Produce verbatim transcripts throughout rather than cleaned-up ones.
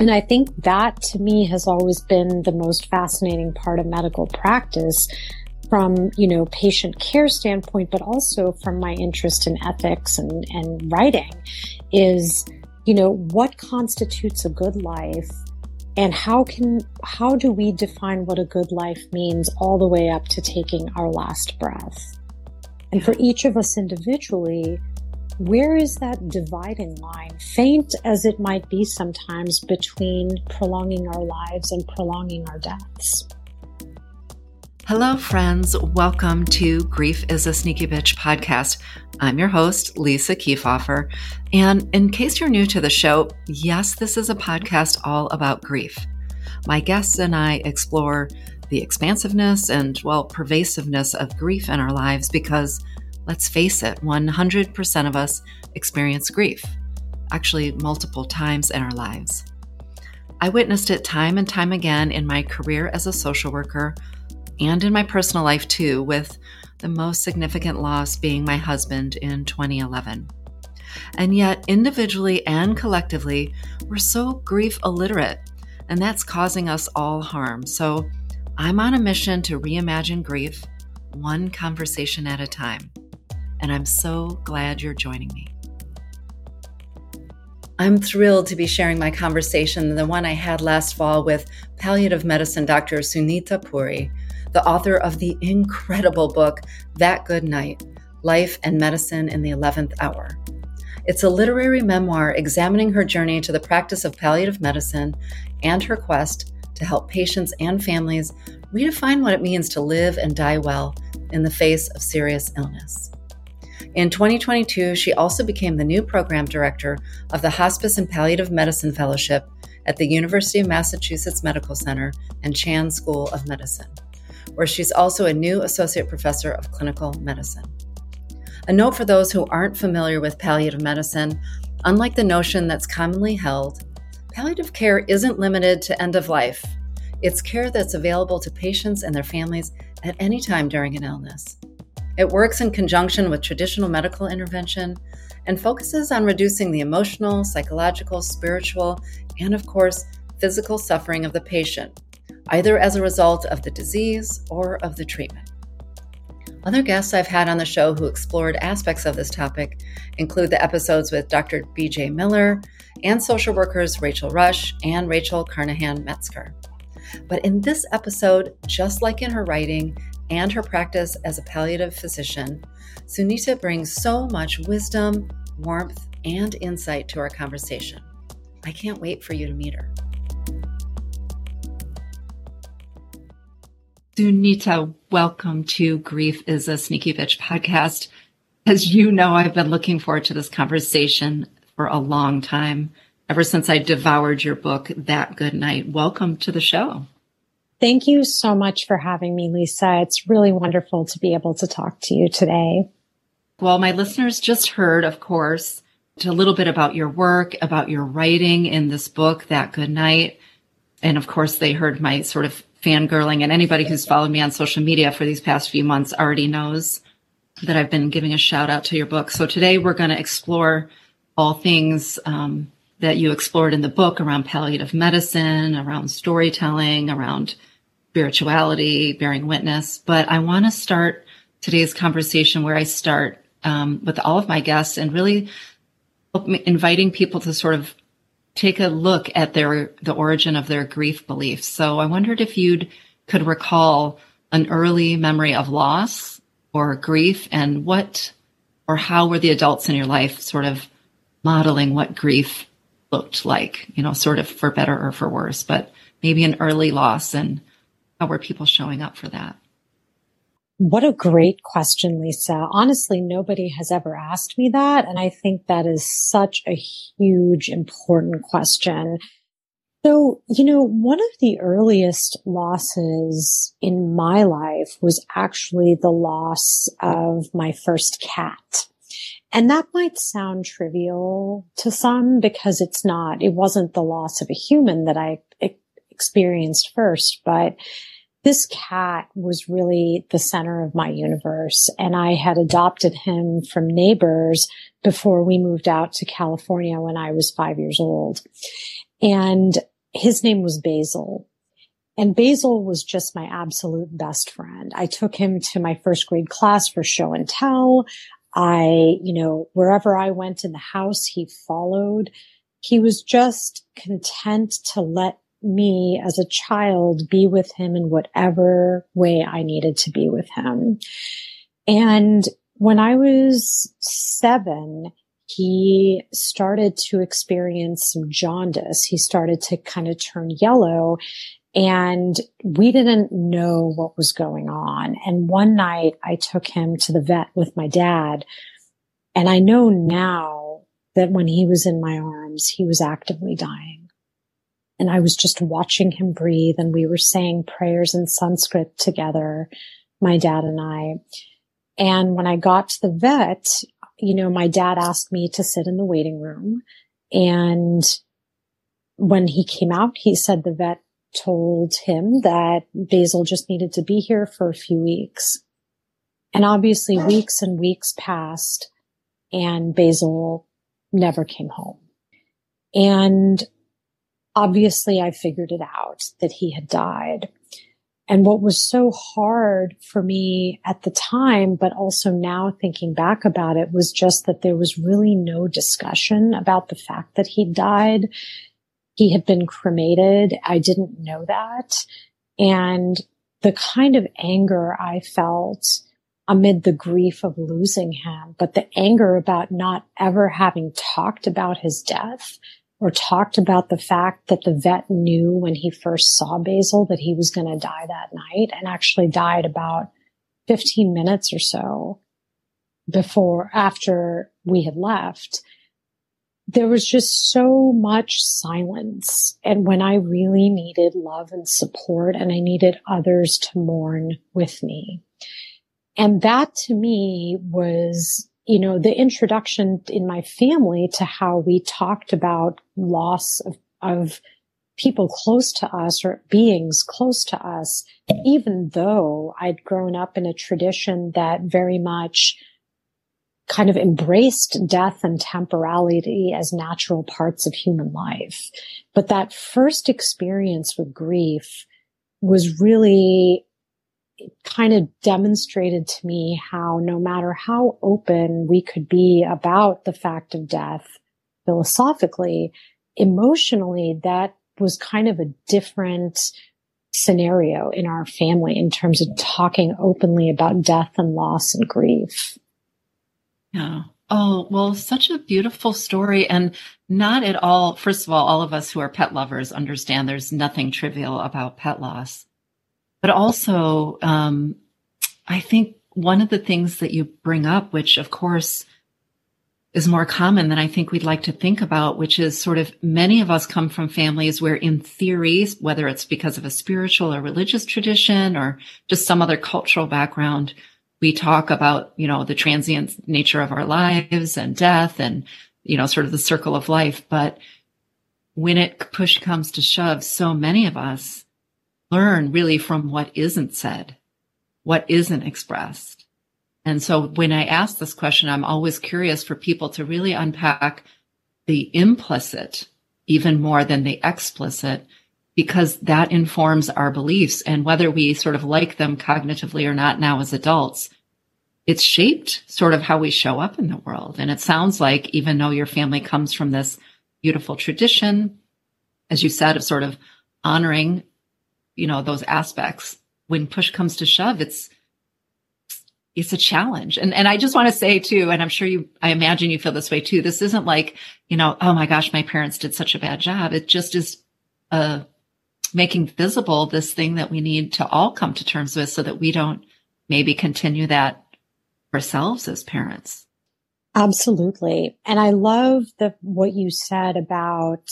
And I think that to me has always been the most fascinating part of medical practice from, you know, patient care standpoint, but also from my interest in ethics and, and writing is, you know, what constitutes a good life and how can, how do we define what a good life means all the way up to taking our last breath? And for each of us individually, where is that dividing line, faint as it might be sometimes, between prolonging our lives and prolonging our deaths? Hello, friends. Welcome to Grief is a Sneaky Bitch podcast. I'm your host, Lisa Kiefhofer. And in case you're new to the show, yes, this is a podcast all about grief. My guests and I explore the expansiveness and, well, pervasiveness of grief in our lives because let's face it, one hundred percent of us experience grief, actually multiple times in our lives. I witnessed it time and time again in my career as a social worker and in my personal life too, with the most significant loss being my husband in twenty eleven. And yet, individually and collectively, we're so grief illiterate, and that's causing us all harm. So I'm on a mission to reimagine grief, one conversation at a time. And I'm so glad you're joining me. I'm thrilled to be sharing my conversation, the one I had last fall with palliative medicine Doctor Sunita Puri, the author of the incredible book, That Good Night, Life and Medicine in the eleventh Hour. It's a literary memoir examining her journey to the practice of palliative medicine and her quest to help patients and families redefine what it means to live and die well in the face of serious illness. In twenty twenty-two, she also became the new program director of the Hospice and Palliative Medicine Fellowship at the University of Massachusetts Medical Center and Chan School of Medicine, where she's also a new associate professor of clinical medicine. A note for those who aren't familiar with palliative medicine, unlike the notion that's commonly held, palliative care isn't limited to end of life. It's care that's available to patients and their families at any time during an illness. It works in conjunction with traditional medical intervention and focuses on reducing the emotional, psychological, spiritual, and of course, physical suffering of the patient, either as a result of the disease or of the treatment. Other guests I've had on the show who explored aspects of this topic include the episodes with Doctor B J Miller and social workers Rachel Rush and Rachel Carnahan Metzger. But in this episode, just like in her writing and her practice as a palliative physician, Sunita brings so much wisdom, warmth, and insight to our conversation. I can't wait for you to meet her. Sunita, welcome to Grief is a Sneaky Bitch podcast. As you know, I've been looking forward to this conversation for a long time, ever since I devoured your book, That Good Night. Welcome to the show. Thank you so much for having me, Lisa. It's really wonderful to be able to talk to you today. Well, my listeners just heard, of course, a little bit about your work, about your writing in this book, That Good Night. And of course, they heard my sort of fangirling. And anybody who's followed me on social media for these past few months already knows that I've been giving a shout out to your book. So today we're going to explore all things um that you explored in the book around palliative medicine, around storytelling, around spirituality, bearing witness. But I want to start today's conversation where I start um, with all of my guests and really inviting people to sort of take a look at their the origin of their grief beliefs. So I wondered if you could recall an early memory of loss or grief, and what or how were the adults in your life sort of modeling what grief looked like, you know, sort of for better or for worse, but maybe an early loss, and how were people showing up for that? What a great question, Lisa. Honestly, nobody has ever asked me that. And I think that is such a huge, important question. So, you know, one of the earliest losses in my life was actually the loss of my first cat. And that might sound trivial to some because it's not, it wasn't the loss of a human that I e- experienced first, but this cat was really the center of my universe. And I had adopted him from neighbors before we moved out to California when I was five years old. And his name was Basil. And Basil was just my absolute best friend. I took him to my first grade class for show and tell. I, you know, wherever I went in the house, he followed. He was just content to let me as a child be with him in whatever way I needed to be with him. And when I was seven, he started to experience some jaundice. He started to kind of turn yellow, and we didn't know what was going on. And one night I took him to the vet with my dad. And I know now that when he was in my arms, he was actively dying. And I was just watching him breathe. And we were saying prayers in Sanskrit together, my dad and I. And when I got to the vet, you know, my dad asked me to sit in the waiting room. And when he came out, he said the vet told him that Basil just needed to be here for a few weeks. And obviously weeks and weeks passed, and Basil never came home. And obviously I figured it out that he had died. And what was so hard for me at the time, but also now thinking back about it, was just that there was really no discussion about the fact that he died. He had been cremated. I didn't know that. And the kind of anger I felt amid the grief of losing him, but the anger about not ever having talked about his death or talked about the fact that the vet knew when he first saw Basil that he was going to die that night, and actually died about fifteen minutes or so before, after we had left. There was just so much silence. And when I really needed love and support, and I needed others to mourn with me. And that to me was, you know, the introduction in my family to how we talked about loss of, of people close to us, or beings close to us, even though I'd grown up in a tradition that very much kind of embraced death and temporality as natural parts of human life. But that first experience with grief was really kind of demonstrated to me how no matter how open we could be about the fact of death, philosophically, emotionally, that was kind of a different scenario in our family in terms of talking openly about death and loss and grief. Yeah. Oh, well, such a beautiful story, and not at all. First of all, all of us who are pet lovers understand there's nothing trivial about pet loss, but also, um, I think one of the things that you bring up, which of course is more common than I think we'd like to think about, which is sort of many of us come from families where in theory, whether it's because of a spiritual or religious tradition or just some other cultural background, we talk about, you know, the transient nature of our lives and death and, you know, sort of the circle of life. But when it push comes to shove, so many of us learn really from what isn't said, what isn't expressed. And so when I ask this question, I'm always curious for people to really unpack the implicit even more than the explicit, because that informs our beliefs, and whether we sort of like them cognitively or not now as adults, it's shaped sort of how we show up in the world. And it sounds like even though your family comes from this beautiful tradition, as you said, of sort of honoring, you know, those aspects, when push comes to shove, it's, it's a challenge. And, and I just want to say too, and I'm sure you, I imagine you feel this way too. This isn't like, you know, oh my gosh, my parents did such a bad job. It just is a, making visible this thing that we need to all come to terms with so that we don't maybe continue that ourselves as parents. Absolutely. And I love the, what you said about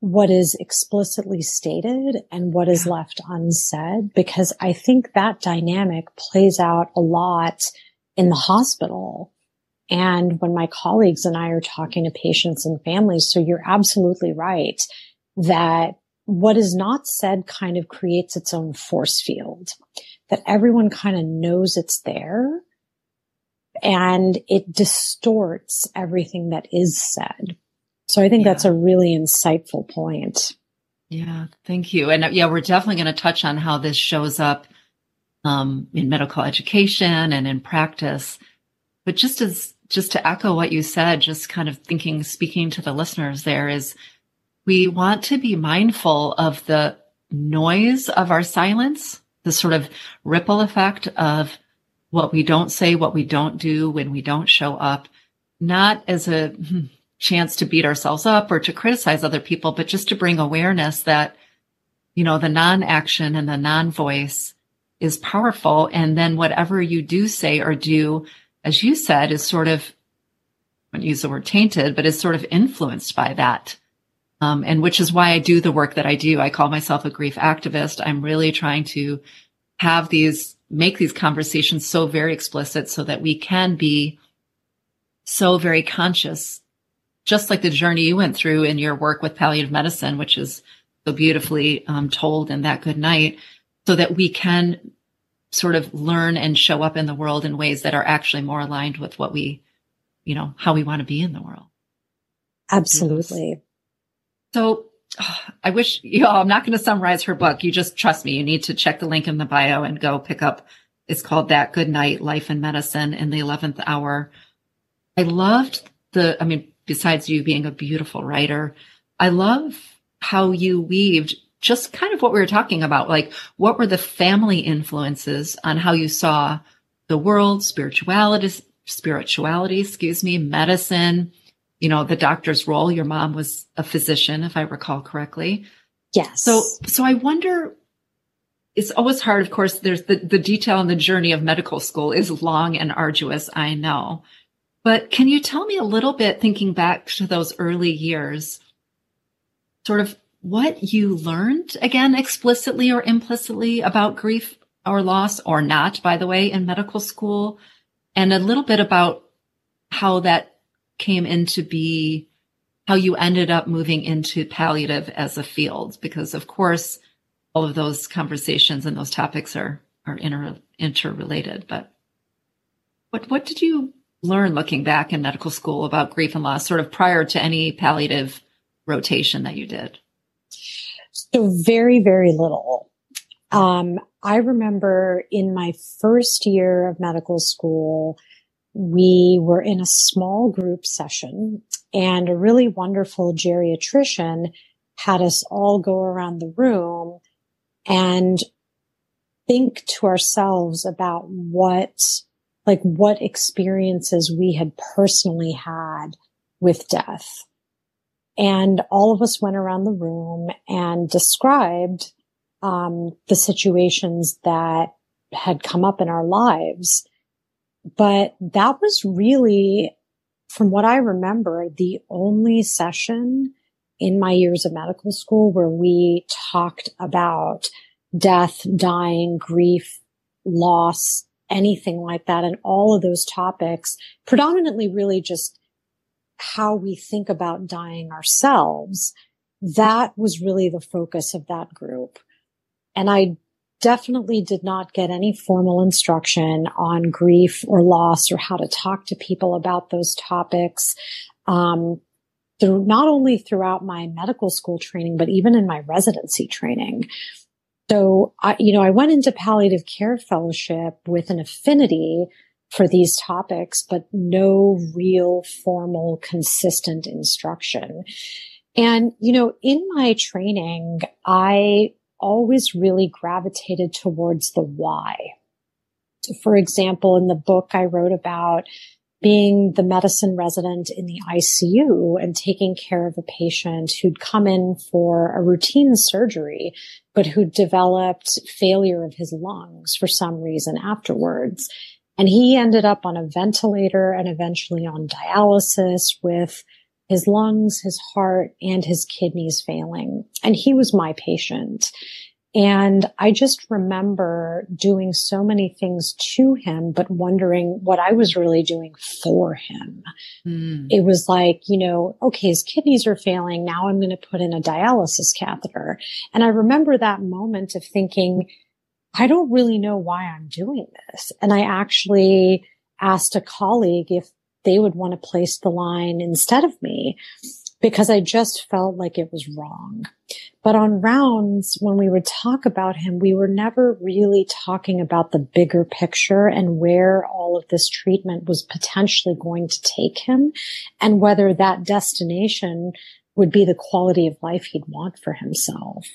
what is explicitly stated and what is left unsaid, because I think that dynamic plays out a lot in the hospital. And when my colleagues and I are talking to patients and families, so you're absolutely right that what is not said kind of creates its own force field, that everyone kind of knows it's there, and it distorts everything that is said. So I think yeah. that's a really insightful point. Yeah, thank you. And uh, yeah, we're definitely going to touch on how this shows up um, in medical education and in practice. But just as just to echo what you said, just kind of thinking, speaking to the listeners there is we want to be mindful of the noise of our silence, the sort of ripple effect of what we don't say, what we don't do when we don't show up, not as a chance to beat ourselves up or to criticize other people, but just to bring awareness that, you know, the non-action and the non-voice is powerful. And then whatever you do say or do, as you said, is sort of, I wouldn't use the word tainted, but is sort of influenced by that. Um, and which is why I do the work that I do. I call myself a grief activist. I'm really trying to have these, make these conversations so very explicit so that we can be so very conscious, just like the journey you went through in your work with palliative medicine, which is so beautifully um, told in That Good Night, so that we can sort of learn and show up in the world in ways that are actually more aligned with what we, you know, how we want to be in the world. Absolutely. So oh, I wish, you know, I'm not going to summarize her book. You just trust me. You need to check the link in the bio and go pick up. It's called That Good Night, Life and Medicine in the eleventh Hour. I loved the, I mean, besides you being a beautiful writer, I love how you weaved just kind of what we were talking about. Like, what were the family influences on how you saw the world, spirituality, spirituality, excuse me, medicine, you know, the doctor's role. Your mom was a physician, if I recall correctly. Yes. So, so I wonder, it's always hard. Of course, there's the, the detail and the journey of medical school is long and arduous. I know, but can you tell me a little bit, thinking back to those early years, sort of what you learned again, explicitly or implicitly about grief or loss or not, by the way, in medical school, and a little bit about how that came into be, how you ended up moving into palliative as a field, because of course, all of those conversations and those topics are, are inter, interrelated. But what, what did you learn looking back in medical school about grief and loss, sort of prior to any palliative rotation that you did? So very, very little. Um, I remember in my first year of medical school, we were in a small group session and a really wonderful geriatrician had us all go around the room and think to ourselves about what, like what experiences we had personally had with death. And all of us went around the room and described, um, the situations that had come up in our lives. But that was really, from what I remember, the only session in my years of medical school where we talked about death, dying, grief, loss, anything like that. And all of those topics, predominantly really just how we think about dying ourselves, that was really the focus of that group. And I definitely did not get any formal instruction on grief or loss or how to talk to people about those topics. Um, through not only throughout my medical school training, but even in my residency training. So, I, you know, I went into palliative care fellowship with an affinity for these topics, but no real formal, consistent instruction. And, you know, in my training, I always really gravitated towards the why. For example, in the book, I wrote about being the medicine resident in the I C U and taking care of a patient who'd come in for a routine surgery, but who developed failure of his lungs for some reason afterwards. And he ended up on a ventilator and eventually on dialysis with his lungs, his heart, and his kidneys failing. And he was my patient. And I just remember doing so many things to him, but wondering what I was really doing for him. Mm. It was like, you know, okay, his kidneys are failing. Now I'm going to put in a dialysis catheter. And I remember that moment of thinking, I don't really know why I'm doing this. And I actually asked a colleague if they would want to place the line instead of me because I just felt like it was wrong. But on rounds, when we would talk about him, we were never really talking about the bigger picture and where all of this treatment was potentially going to take him and whether that destination would be the quality of life he'd want for himself.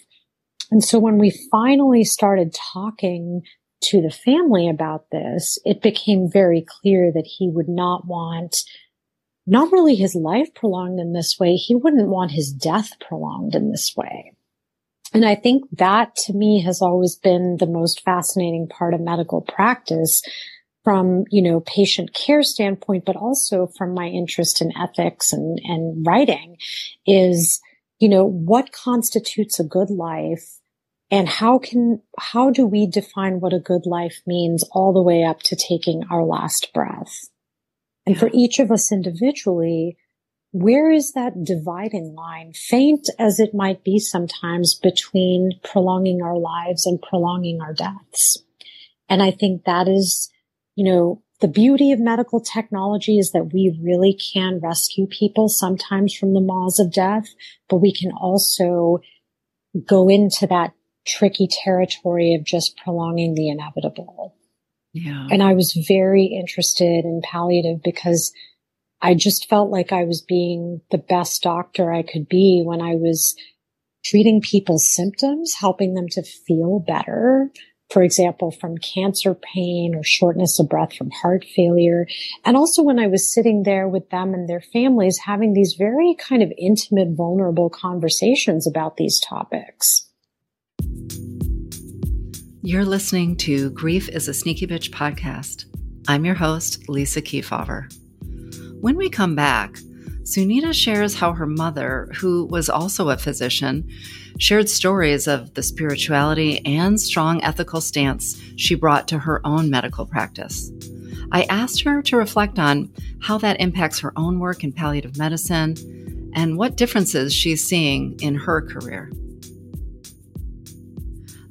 And so when we finally started talking to the family about this, it became very clear that he would not want not really his life prolonged in this way. He wouldn't want his death prolonged in this way. And I think that, to me, has always been the most fascinating part of medical practice from, you know, patient care standpoint, but also from my interest in ethics and, and writing is, you know, what constitutes a good life and how can, how do we define what a good life means all the way up to taking our last breath? And for each of us individually, where is that dividing line, faint as it might be sometimes, between prolonging our lives and prolonging our deaths? And I think that is, you know, the beauty of medical technology is that we really can rescue people sometimes from the maws of death, but we can also go into that tricky territory of just prolonging the inevitable. Yeah. And I was very interested in palliative because I just felt like I was being the best doctor I could be when I was treating people's symptoms, helping them to feel better, for example, from cancer pain or shortness of breath from heart failure. And also when I was sitting there with them and their families having these very kind of intimate, vulnerable conversations about these topics. You're listening to Grief is a Sneaky Bitch podcast. I'm your host, Lisa Kefauver. When we come back, Sunita shares how her mother, who was also a physician, shared stories of the spirituality and strong ethical stance she brought to her own medical practice. I asked her to reflect on how that impacts her own work in palliative medicine and what differences she's seeing in her career.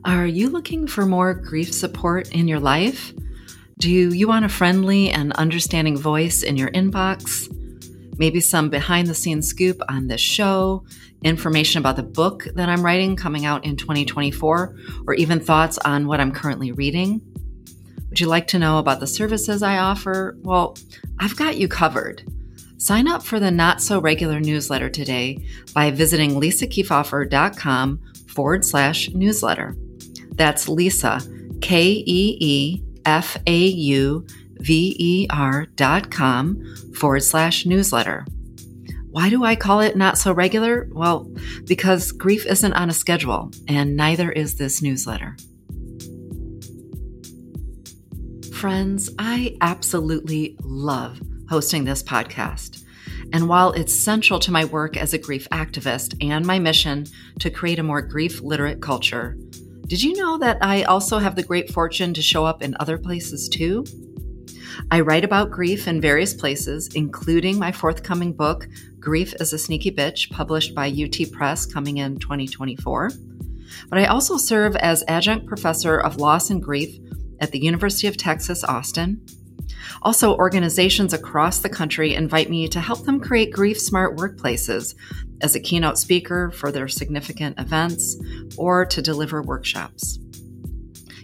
Are you looking for more grief support in your life? Do you want a friendly and understanding voice in your inbox? Maybe some behind-the-scenes scoop on this show, information about the book that I'm writing coming out in twenty twenty-four, or even thoughts on what I'm currently reading? Would you like to know about the services I offer? Well, I've got you covered. Sign up for the not-so-regular newsletter today by visiting lisakefauver.com forward slash newsletter. That's Lisa, K E E F A U V E R dot com forward slash newsletter. Why do I call it not so regular? Well, because grief isn't on a schedule, and neither is this newsletter. Friends, I absolutely love hosting this podcast. And while it's central to my work as a grief activist and my mission to create a more grief-literate culture, did you know that I also have the great fortune to show up in other places too? I write about grief in various places, including my forthcoming book, Grief is a Sneaky Bitch, published by U T Press coming in twenty twenty-four. But I also serve as adjunct professor of loss and grief at the University of Texas, Austin. Also, organizations across the country invite me to help them create grief-smart workplaces as a keynote speaker for their significant events, or to deliver workshops.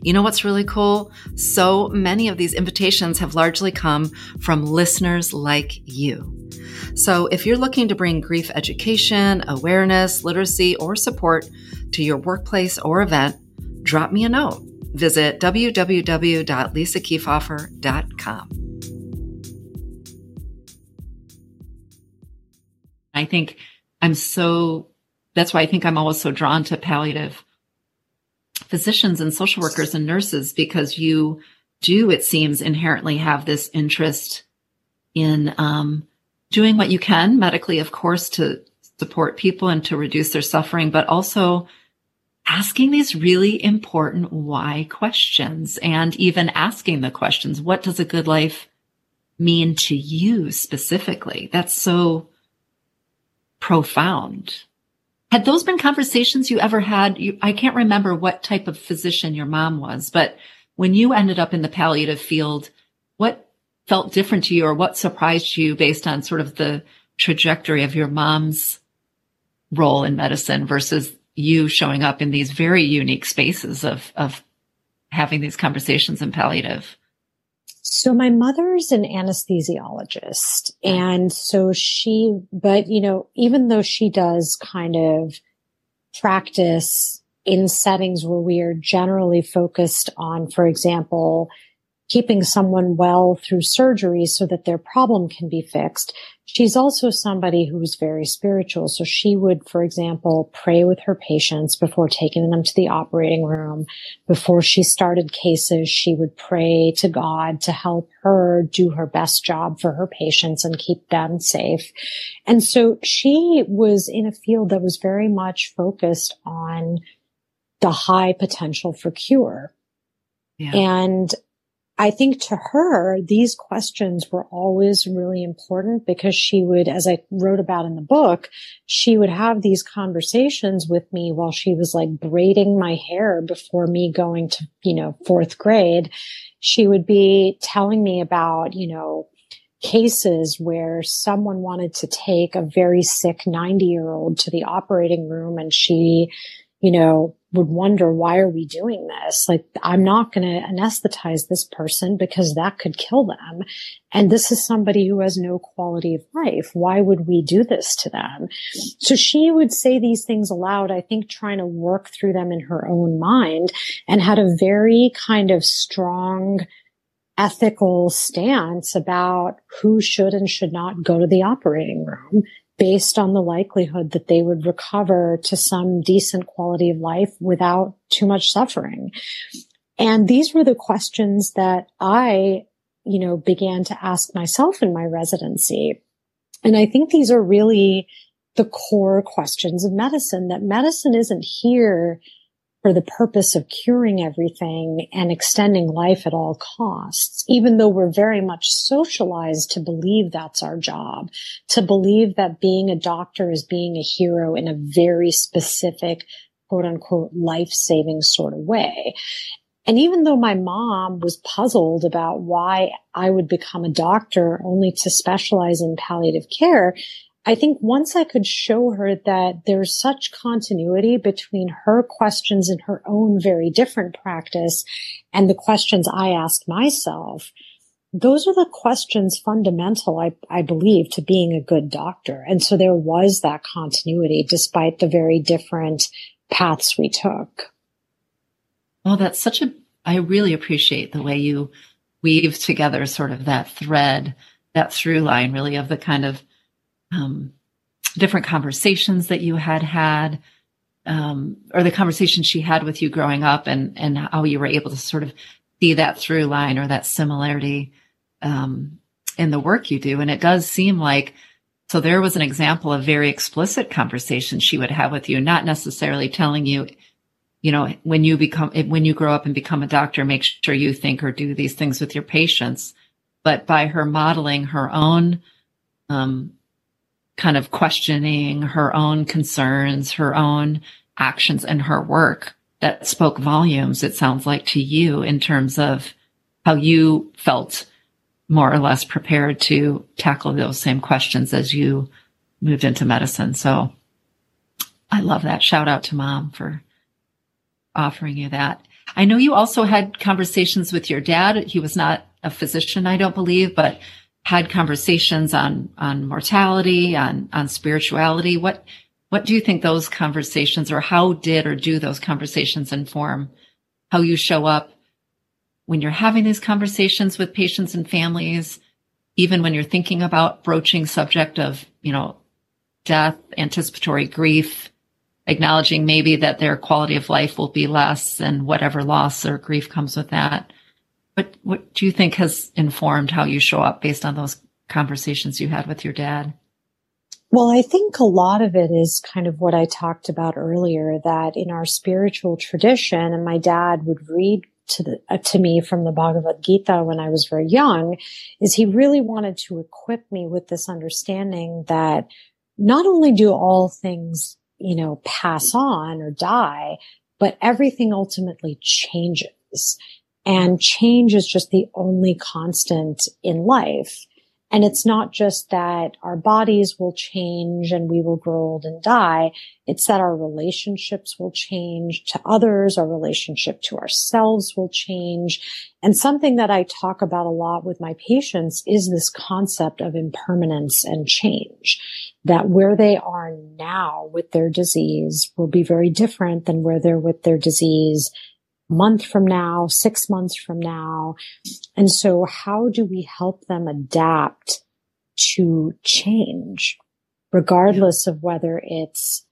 You know what's really cool? So many of these invitations have largely come from listeners like you. So if you're looking to bring grief education, awareness, literacy, or support to your workplace or event, drop me a note. Visit w w w dot lisa kefauver dot com. I think I'm so, that's why I think I'm always so drawn to palliative physicians and social workers and nurses, because you do, it seems, inherently have this interest in um, doing what you can medically, of course, to support people and to reduce their suffering, but also asking these really important why questions, and even asking the questions, what does a good life mean to you specifically? That's so profound. Had those been conversations you ever had? You, I can't remember what type of physician your mom was, but when you ended up in the palliative field, what felt different to you, or what surprised you based on sort of the trajectory of your mom's role in medicine versus you showing up in these very unique spaces of, of having these conversations in palliative? So my mother's an anesthesiologist. And so she, but, you know, even though she does kind of practice in settings where we are generally focused on, for example, keeping someone well through surgery so that their problem can be fixed, she's also somebody who's very spiritual. So she would, for example, pray with her patients before taking them to the operating room. Before she started cases, she would pray to God to help her do her best job for her patients and keep them safe. And so she was in a field that was very much focused on the high potential for cure. Yeah. And I think to her, these questions were always really important because she would, as I wrote about in the book, she would have these conversations with me while she was like braiding my hair before me going to, you know, fourth grade. She would be telling me about, you know, cases where someone wanted to take a very sick ninety year old to the operating room and she, you know, would wonder, why are we doing this? Like, I'm not going to anesthetize this person because that could kill them. And this is somebody who has no quality of life. Why would we do this to them? So she would say these things aloud, I think trying to work through them in her own mind, and had a very kind of strong ethical stance about who should and should not go to the operating room, based on the likelihood that they would recover to some decent quality of life without too much suffering. And these were the questions that I, you know, began to ask myself in my residency. And I think these are really the core questions of medicine, that medicine isn't here for the purpose of curing everything and extending life at all costs, even though we're very much socialized to believe that's our job, to believe that being a doctor is being a hero in a very specific, quote unquote, life-saving sort of way. And even though my mom was puzzled about why I would become a doctor only to specialize in palliative care, I think once I could show her that there's such continuity between her questions in her own very different practice and the questions I asked myself, those are the questions fundamental, I, I believe, to being a good doctor. And so there was that continuity despite the very different paths we took. Oh, that's such a, I really appreciate the way you weave together sort of that thread, that through line really of the kind of Um, different conversations that you had had, um, or the conversation she had with you growing up, and, and how you were able to sort of see that through line or that similarity um, in the work you do. And it does seem like, so there was an example of very explicit conversation she would have with you, not necessarily telling you, you know, when you become, when you grow up and become a doctor, make sure you think or do these things with your patients, but by her modeling her own um kind of questioning, her own concerns, her own actions, and her work that spoke volumes, it sounds like, to you in terms of how you felt more or less prepared to tackle those same questions as you moved into medicine. So I love that. Shout out to Mom for offering you that. I know you also had conversations with your dad. He was not a physician, I don't believe, but had conversations on, on mortality, on, on spirituality. What, what do you think those conversations, or how did or do those conversations inform how you show up when you're having these conversations with patients and families, even when you're thinking about broaching subject of, you know, death, anticipatory grief, acknowledging maybe that their quality of life will be less and whatever loss or grief comes with that? But what do you think has informed how you show up based on those conversations you had with your dad? Well, I think a lot of it is kind of what I talked about earlier, that in our spiritual tradition, and my dad would read to the, uh, to me from the Bhagavad Gita when I was very young, is he really wanted to equip me with this understanding that not only do all things, you know, pass on or die, but everything ultimately changes. And change is just the only constant in life. And it's not just that our bodies will change and we will grow old and die. It's that our relationships will change to others. Our relationship to ourselves will change. And something that I talk about a lot with my patients is this concept of impermanence and change, that where they are now with their disease will be very different than where they're with their disease a month from now, six months from now. And so how do we help them adapt to change, regardless of whether it's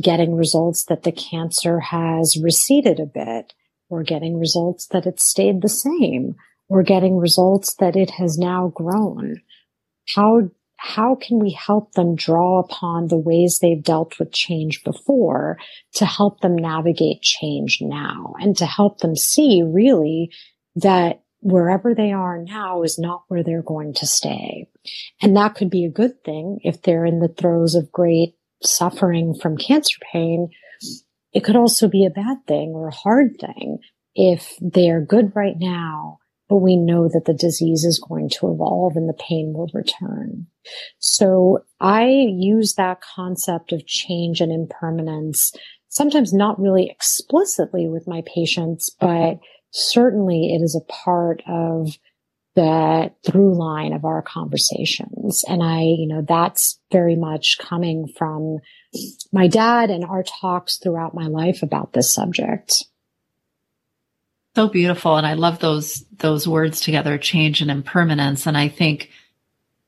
getting results that the cancer has receded a bit, or getting results that it stayed the same, or getting results that it has now grown? How, how can we help them draw upon the ways they've dealt with change before to help them navigate change now, and to help them see really that wherever they are now is not where they're going to stay? And that could be a good thing if they're in the throes of great suffering from cancer pain. It could also be a bad thing or a hard thing if they're good right now, but we know that the disease is going to evolve and the pain will return. So I use that concept of change and impermanence, sometimes not really explicitly with my patients, but certainly it is a part of the through line of our conversations. And I, you know, that's very much coming from my dad and our talks throughout my life about this subject. So beautiful. And I love those, those words together, change and impermanence. And I think,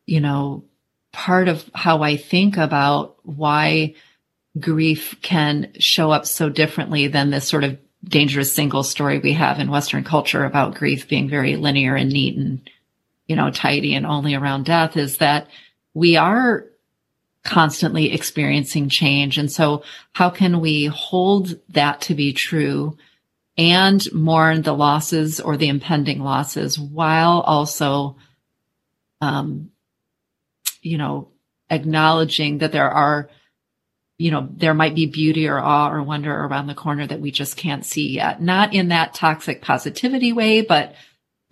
you know, part of how I think about why grief can show up so differently than this sort of dangerous single story we have in Western culture about grief being very linear and neat and, you know, tidy and only around death, is that we are constantly experiencing change. And so how can we hold that to be true and mourn the losses or the impending losses while also, um, you know, acknowledging that there are, you know, there might be beauty or awe or wonder around the corner that we just can't see yet. Not in that toxic positivity way, but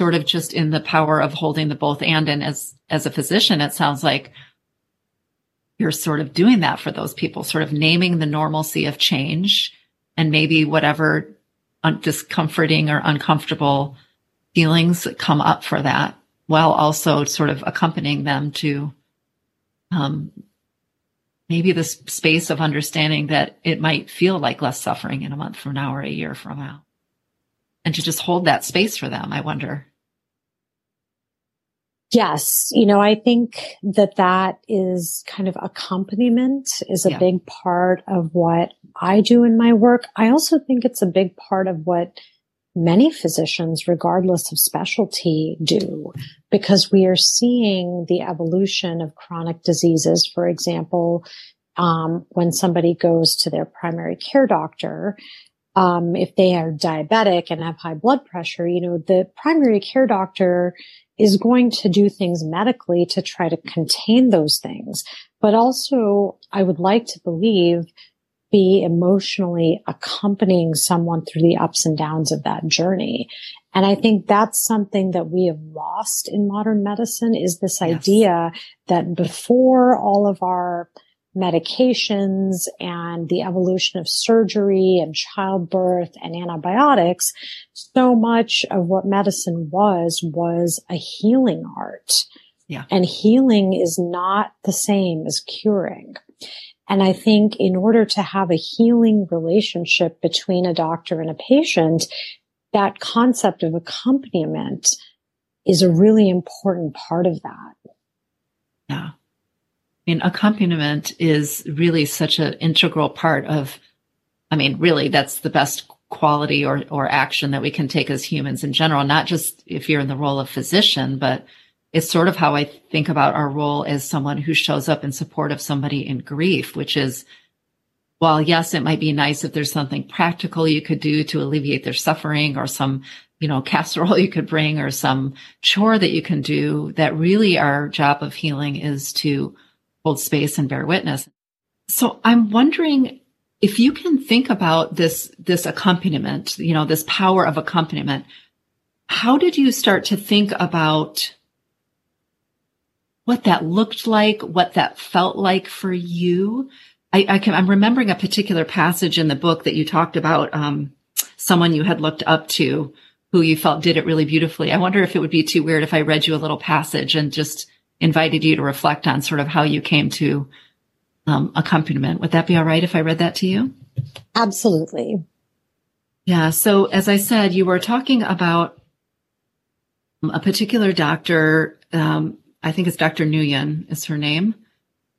sort of just in the power of holding the both and. And as, as a physician, it sounds like you're sort of doing that for those people, sort of naming the normalcy of change and maybe whatever un- discomforting or uncomfortable feelings that come up for that, while also sort of accompanying them to, um, maybe this space of understanding that it might feel like less suffering in a month from now or a year from now, and to just hold that space for them, I wonder. Yes. You know, I think that that is kind of accompaniment is a yeah. big part of what I do in my work. I also think it's a big part of what many physicians, regardless of specialty, do, because we are seeing the evolution of chronic diseases. For example, um, when somebody goes to their primary care doctor, um, if they are diabetic and have high blood pressure, you know, the primary care doctor is going to do things medically to try to contain those things. But also, I would like to believe, be emotionally accompanying someone through the ups and downs of that journey. And I think that's something that we have lost in modern medicine, is this yes. idea that before all of our medications and the evolution of surgery and childbirth and antibiotics, so much of what medicine was, was a healing art. Yeah. And healing is not the same as curing. And I think in order to have a healing relationship between a doctor and a patient, that concept of accompaniment is a really important part of that. Yeah. I mean, accompaniment is really such an integral part of, I mean, really, that's the best quality or, or action that we can take as humans in general, not just if you're in the role of physician, but it's sort of how I think about our role as someone who shows up in support of somebody in grief, which is, while yes, it might be nice if there's something practical you could do to alleviate their suffering, or some, you know, casserole you could bring, or some chore that you can do, that really our job of healing is to hold space and bear witness. So I'm wondering if you can think about this, this accompaniment, you know, this power of accompaniment. How did you start to think about what that looked like, what that felt like for you. I, I can, I'm remembering a particular passage in the book that you talked about, um, someone you had looked up to who you felt did it really beautifully. I wonder if it would be too weird if I read you a little passage and just invited you to reflect on sort of how you came to um, accompaniment. Would that be all right if I read that to you? Absolutely. Yeah. So as I said, you were talking about a particular doctor, um, I think it's Doctor Nguyen is her name,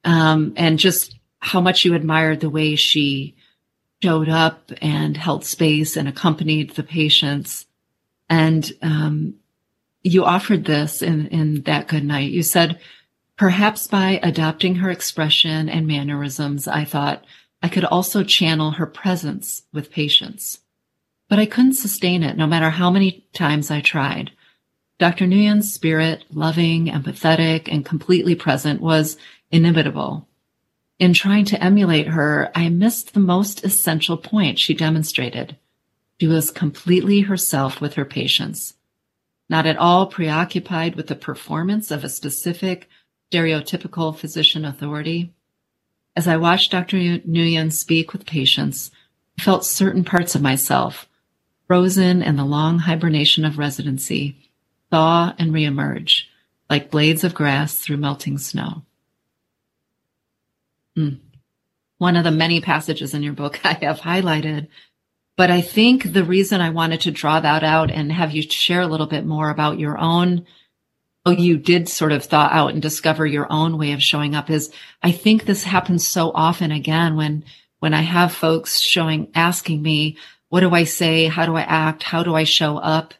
um, and just how much you admired the way she showed up and held space and accompanied the patients. And um, you offered this in, in That Good Night. You said, perhaps by adopting her expression and mannerisms, I thought I could also channel her presence with patients. But I couldn't sustain it no matter how many times I tried. Doctor Nguyen's spirit, loving, empathetic, and completely present, was inimitable. In trying to emulate her, I missed the most essential point she demonstrated. She was completely herself with her patients, not at all preoccupied with the performance of a specific stereotypical physician authority. As I watched Doctor Nguyen speak with patients, I felt certain parts of myself, frozen in the long hibernation of residency, thaw and reemerge like blades of grass through melting snow. Mm. One of the many passages in your book I have highlighted, but I think the reason I wanted to draw that out and have you share a little bit more about your own, oh, you did sort of thaw out and discover your own way of showing up, is I think this happens so often again when when I have folks showing, asking me, what do I say? How do I act? How do I show up?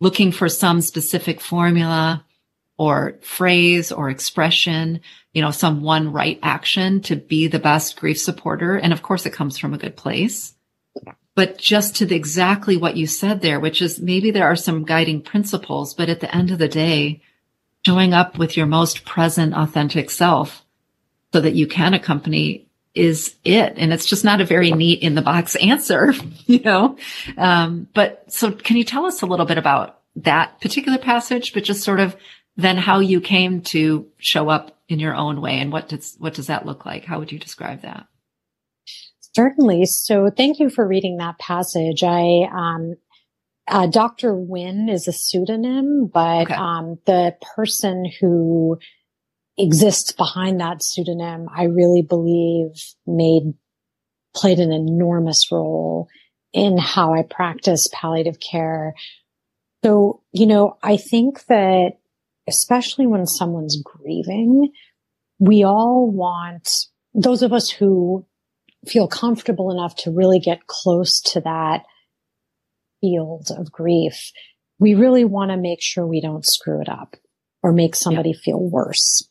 Looking for some specific formula or phrase or expression, you know, some one right action to be the best grief supporter. And of course it comes from a good place, but just to the, exactly what you said there, which is maybe there are some guiding principles, but at the end of the day, showing up with your most present, authentic self so that you can accompany is it. And it's just not a very neat in the box answer, you know? Um, but so can you tell us a little bit about that particular passage, but just sort of then how you came to show up in your own way and what does, what does that look like? How would you describe that? Certainly. So thank you for reading that passage. I, um, uh, Doctor Nguyen is a pseudonym, but, okay. um, the person who exists behind that pseudonym, I really believe made, played an enormous role in how I practice palliative care. So, you know, I think that especially when someone's grieving, we all want, those of us who feel comfortable enough to really get close to that field of grief, we really want to make sure we don't screw it up or make somebody yeah. feel worse.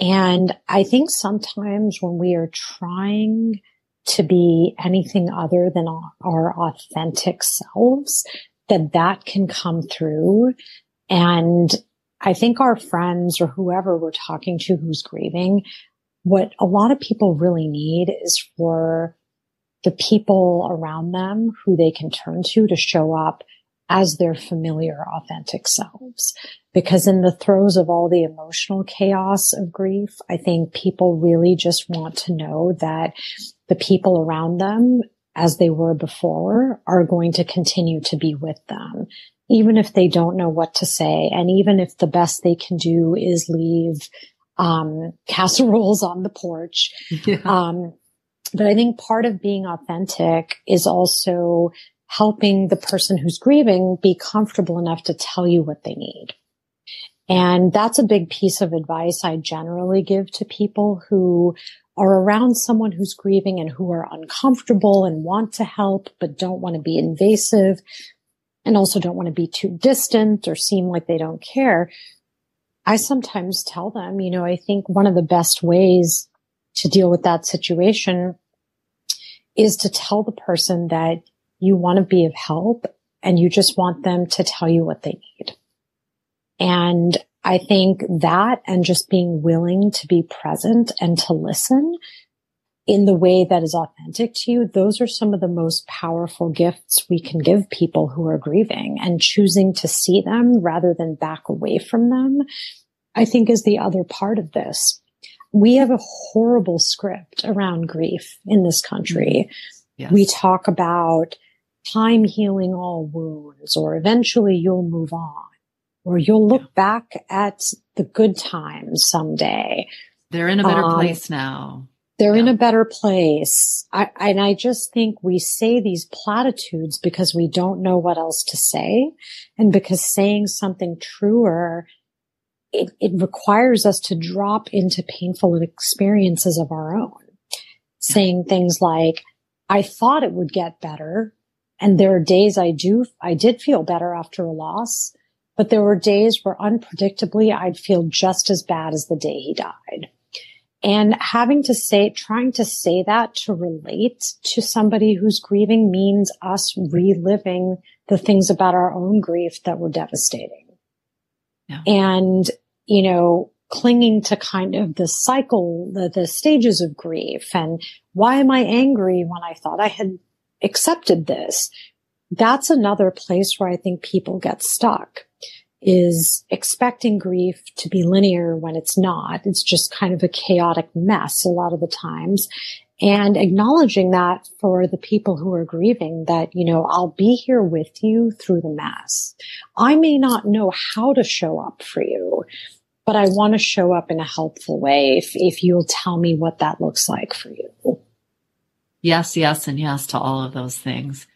And I think sometimes when we are trying to be anything other than our authentic selves, that that can come through. And I think our friends or whoever we're talking to who's grieving, what a lot of people really need is for the people around them who they can turn to to show up as their familiar, authentic selves. Because in the throes of all the emotional chaos of grief, I think people really just want to know that the people around them, as they were before, are going to continue to be with them, even if they don't know what to say. And even if the best they can do is leave um casseroles on the porch. Yeah. Um, but I think part of being authentic is also helping the person who's grieving be comfortable enough to tell you what they need. And that's a big piece of advice I generally give to people who are around someone who's grieving and who are uncomfortable and want to help, but don't want to be invasive and also don't want to be too distant or seem like they don't care. I sometimes tell them, you know, I think one of the best ways to deal with that situation is to tell the person that you want to be of help and you just want them to tell you what they need. And I think that and just being willing to be present and to listen in the way that is authentic to you, those are some of the most powerful gifts we can give people who are grieving, and choosing to see them rather than back away from them, I think is the other part of this. We have a horrible script around grief in this country. Yes. We talk about time healing all wounds, or eventually you'll move on, or you'll look yeah. back at the good times someday. They're in a better um, place now. They're yeah. in a better place. I, and I just think we say these platitudes because we don't know what else to say. And because saying something truer, it, it requires us to drop into painful experiences of our own. Yeah. Saying things like, I thought it would get better. And there are days I do, I did feel better after a loss, but there were days where unpredictably I'd feel just as bad as the day he died. And having to say, trying to say that to relate to somebody who's grieving means us reliving the things about our own grief that were devastating. Yeah. And, you know, clinging to kind of the cycle, the, the stages of grief, and why am I angry when I thought I had accepted this? That's another place where I think people get stuck, is expecting grief to be linear when it's not. It's just kind of a chaotic mess a lot of the times, and acknowledging that for the people who are grieving, that, you know, I'll be here with you through the mess. I may not know how to show up for you, but I want to show up in a helpful way if, if you'll tell me what that looks like for you. Yes, yes, and yes to all of those things.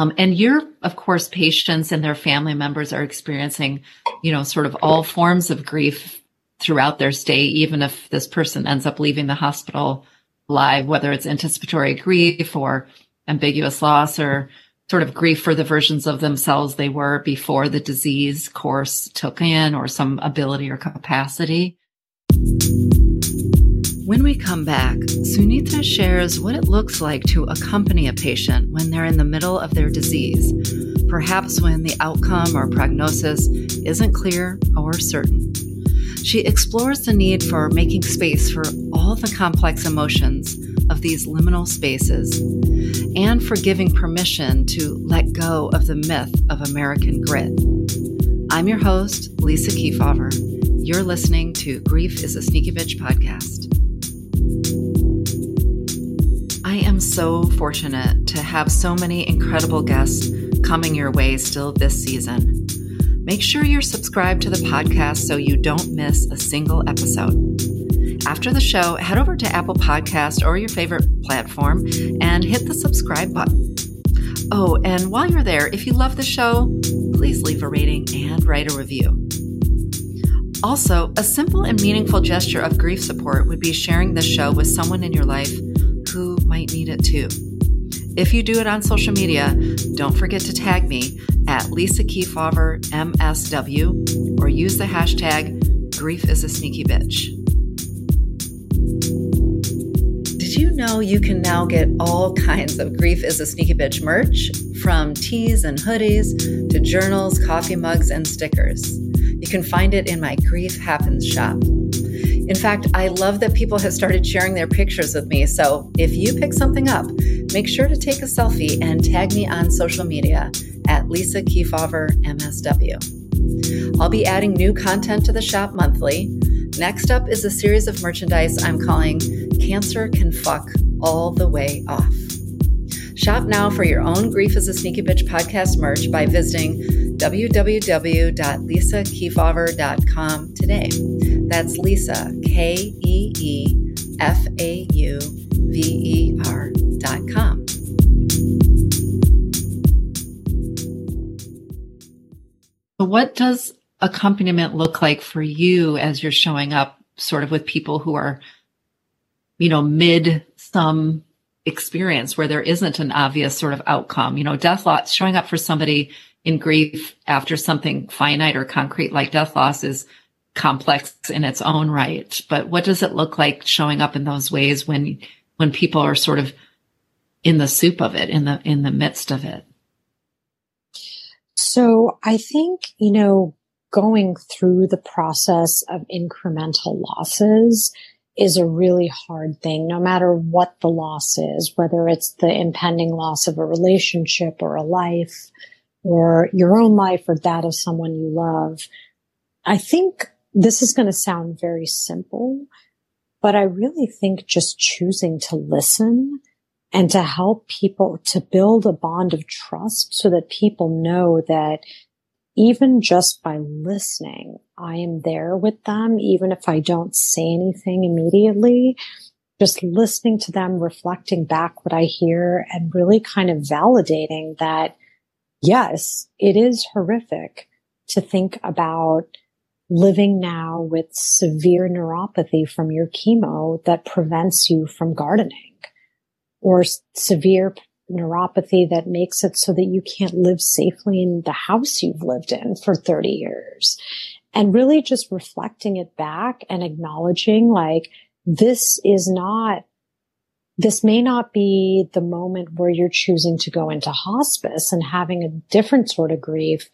Um, and your, of course, patients and their family members are experiencing, you know, sort of all forms of grief throughout their stay, even if this person ends up leaving the hospital alive, whether it's anticipatory grief or ambiguous loss, or sort of grief for the versions of themselves they were before the disease course took in, or some ability or capacity. When we come back, Sunita shares what it looks like to accompany a patient when they're in the middle of their disease, perhaps when the outcome or prognosis isn't clear or certain. She explores the need for making space for all the complex emotions of these liminal spaces, and for giving permission to let go of the myth of American grit. I'm your host, Lisa Kefauver. You're listening to Grief is a Sneaky Bitch podcast. I am so fortunate to have so many incredible guests coming your way still this season. Make sure you're subscribed to the podcast so you don't miss a single episode. After the show, head over to Apple Podcasts or your favorite platform and hit the subscribe button. Oh, and while you're there, if you love the show, please leave a rating and write a review. Also, a simple and meaningful gesture of grief support would be sharing this show with someone in your life who might need it too. If you do it on social media, don't forget to tag me at Lisa Kefauver M S W, or use the hashtag Grief is a Sneaky Bitch. Did you know you can now get all kinds of Grief is a Sneaky Bitch merch, from tees and hoodies to journals, coffee mugs, and stickers? You can find it in my Grief Happens shop. In fact, I love that people have started sharing their pictures with me. So if you pick something up, make sure to take a selfie and tag me on social media at Lisa Kefauver M S W. I'll be adding new content to the shop monthly. Next up is a series of merchandise I'm calling Cancer Can Fuck All the Way Off. Shop now for your own Grief is a Sneaky Bitch podcast merch by visiting w w w dot lisa kefauver dot com today. That's Lisa, K E E F A U V E R dot com. What does accompaniment look like for you as you're showing up sort of with people who are, you know, mid some experience where there isn't an obvious sort of outcome? You know, death loss, showing up for somebody in grief after something finite or concrete like death loss is complex in its own right. But what does it look like showing up in those ways when, when people are sort of in the soup of it, in the, in the midst of it? So I think, you know, going through the process of incremental losses is a really hard thing, no matter what the loss is, whether it's the impending loss of a relationship or a life, or your own life or that of someone you love. I think this is going to sound very simple, but I really think just choosing to listen and to help people to build a bond of trust so that people know that even just by listening, I am there with them, even if I don't say anything immediately, just listening to them, reflecting back what I hear and really kind of validating that, yes, it is horrific to think about living now with severe neuropathy from your chemo that prevents you from gardening, or severe neuropathy that makes it so that you can't live safely in the house you've lived in for thirty years. And really just reflecting it back and acknowledging like, this is not, this may not be the moment where you're choosing to go into hospice and having a different sort of grief,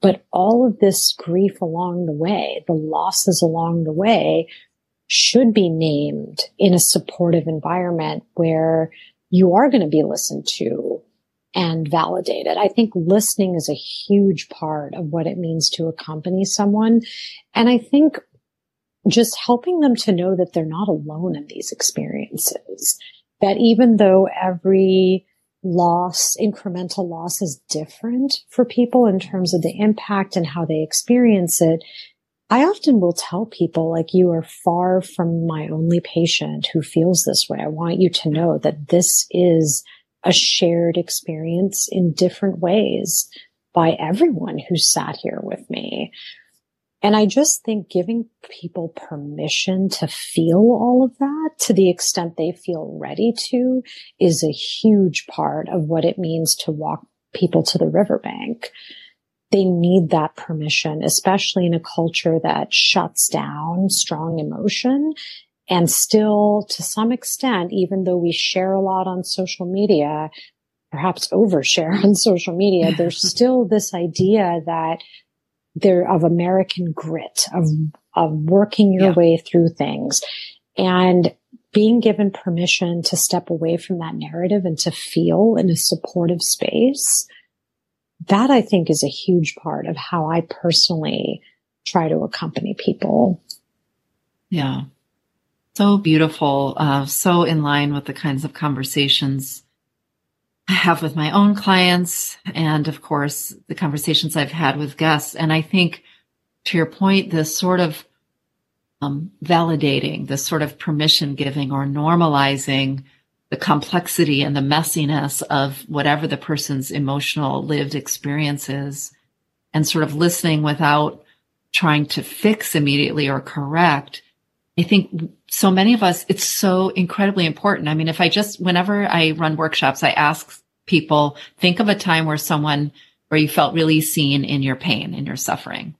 but all of this grief along the way, the losses along the way, should be named in a supportive environment where you are going to be listened to and validated. I think listening is a huge part of what it means to accompany someone. And I think just helping them to know that they're not alone in these experiences, that even though every loss, incremental loss is different for people in terms of the impact and how they experience it, I often will tell people, like, you are far from my only patient who feels this way. I want you to know that this is a shared experience in different ways by everyone who sat here with me. And I just think giving people permission to feel all of that to the extent they feel ready to is a huge part of what it means to walk people to the riverbank. They need that permission, especially in a culture that shuts down strong emotion. And still, to some extent, even though we share a lot on social media, perhaps overshare on social media, there's still this idea that they're of American grit, of, of working your yeah. way through things. And being given permission to step away from that narrative and to feel in a supportive space, that I think is a huge part of how I personally try to accompany people. Yeah. So beautiful. Uh, so in line with the kinds of conversations I have with my own clients and, of course, the conversations I've had with guests. And I think, to your point, this sort of um, validating, this sort of permission giving or normalizing the complexity and the messiness of whatever the person's emotional lived experience is, and sort of listening without trying to fix immediately or correct. I think so many of us, it's so incredibly important. I mean, if I just, whenever I run workshops, I ask people, think of a time where someone, where you felt really seen in your pain, in your suffering.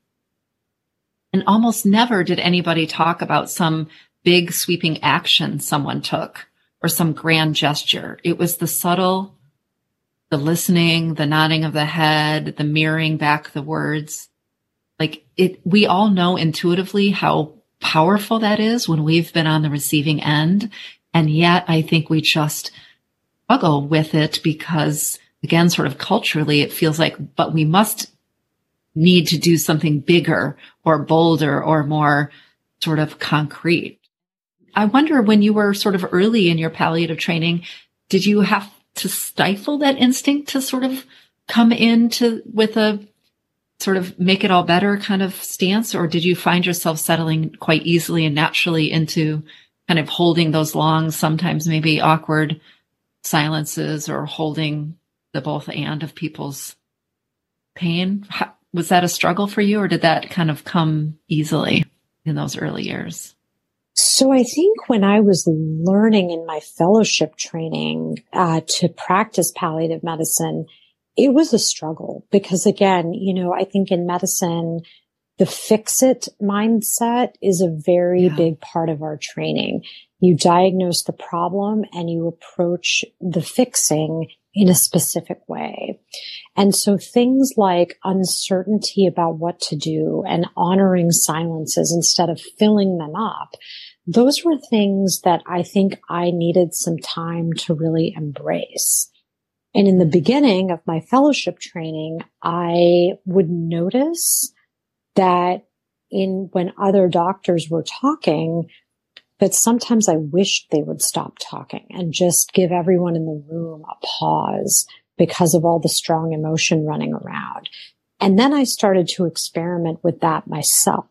And almost never did anybody talk about some big sweeping action someone took, or some grand gesture. It was the subtle, the listening, the nodding of the head, the mirroring back the words. Like it, we all know intuitively how powerful that is when we've been on the receiving end. And yet I think we just struggle with it because, again, sort of culturally, it feels like, but we must need to do something bigger or bolder or more sort of concrete. I wonder, when you were sort of early in your palliative training, did you have to stifle that instinct to sort of come into with a sort of make it all better kind of stance? Or did you find yourself settling quite easily and naturally into kind of holding those long, sometimes maybe awkward silences, or holding the both and of people's pain? How, was that a struggle for you, or did that kind of come easily in those early years? So I think when I was learning in my fellowship training uh, to practice palliative medicine, it was a struggle because, again, you know, I think in medicine, the fix-it mindset is a very yeah. big part of our training. You diagnose the problem and you approach the fixing in a specific way. And so things like uncertainty about what to do and honoring silences instead of filling them up, those were things that I think I needed some time to really embrace. And in the beginning of my fellowship training, I would notice that in when other doctors were talking, but sometimes I wished they would stop talking and just give everyone in the room a pause because of all the strong emotion running around. And then I started to experiment with that myself.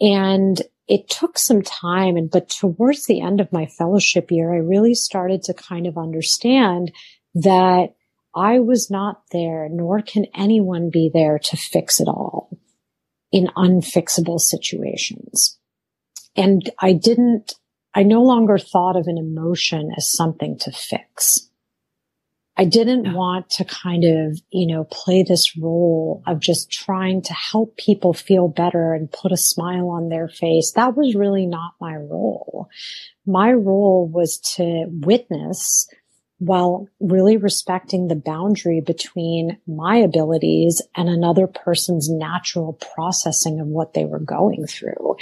And it took some time, and but towards the end of my fellowship year, I really started to kind of understand that I was not there, nor can anyone be there to fix it all in unfixable situations. And I didn't, I no longer thought of an emotion as something to fix. I didn't want to kind of, you know, play this role of just trying to help people feel better and put a smile on their face. That was really not my role. My role was to witness while really respecting the boundary between my abilities and another person's natural processing of what they were going through.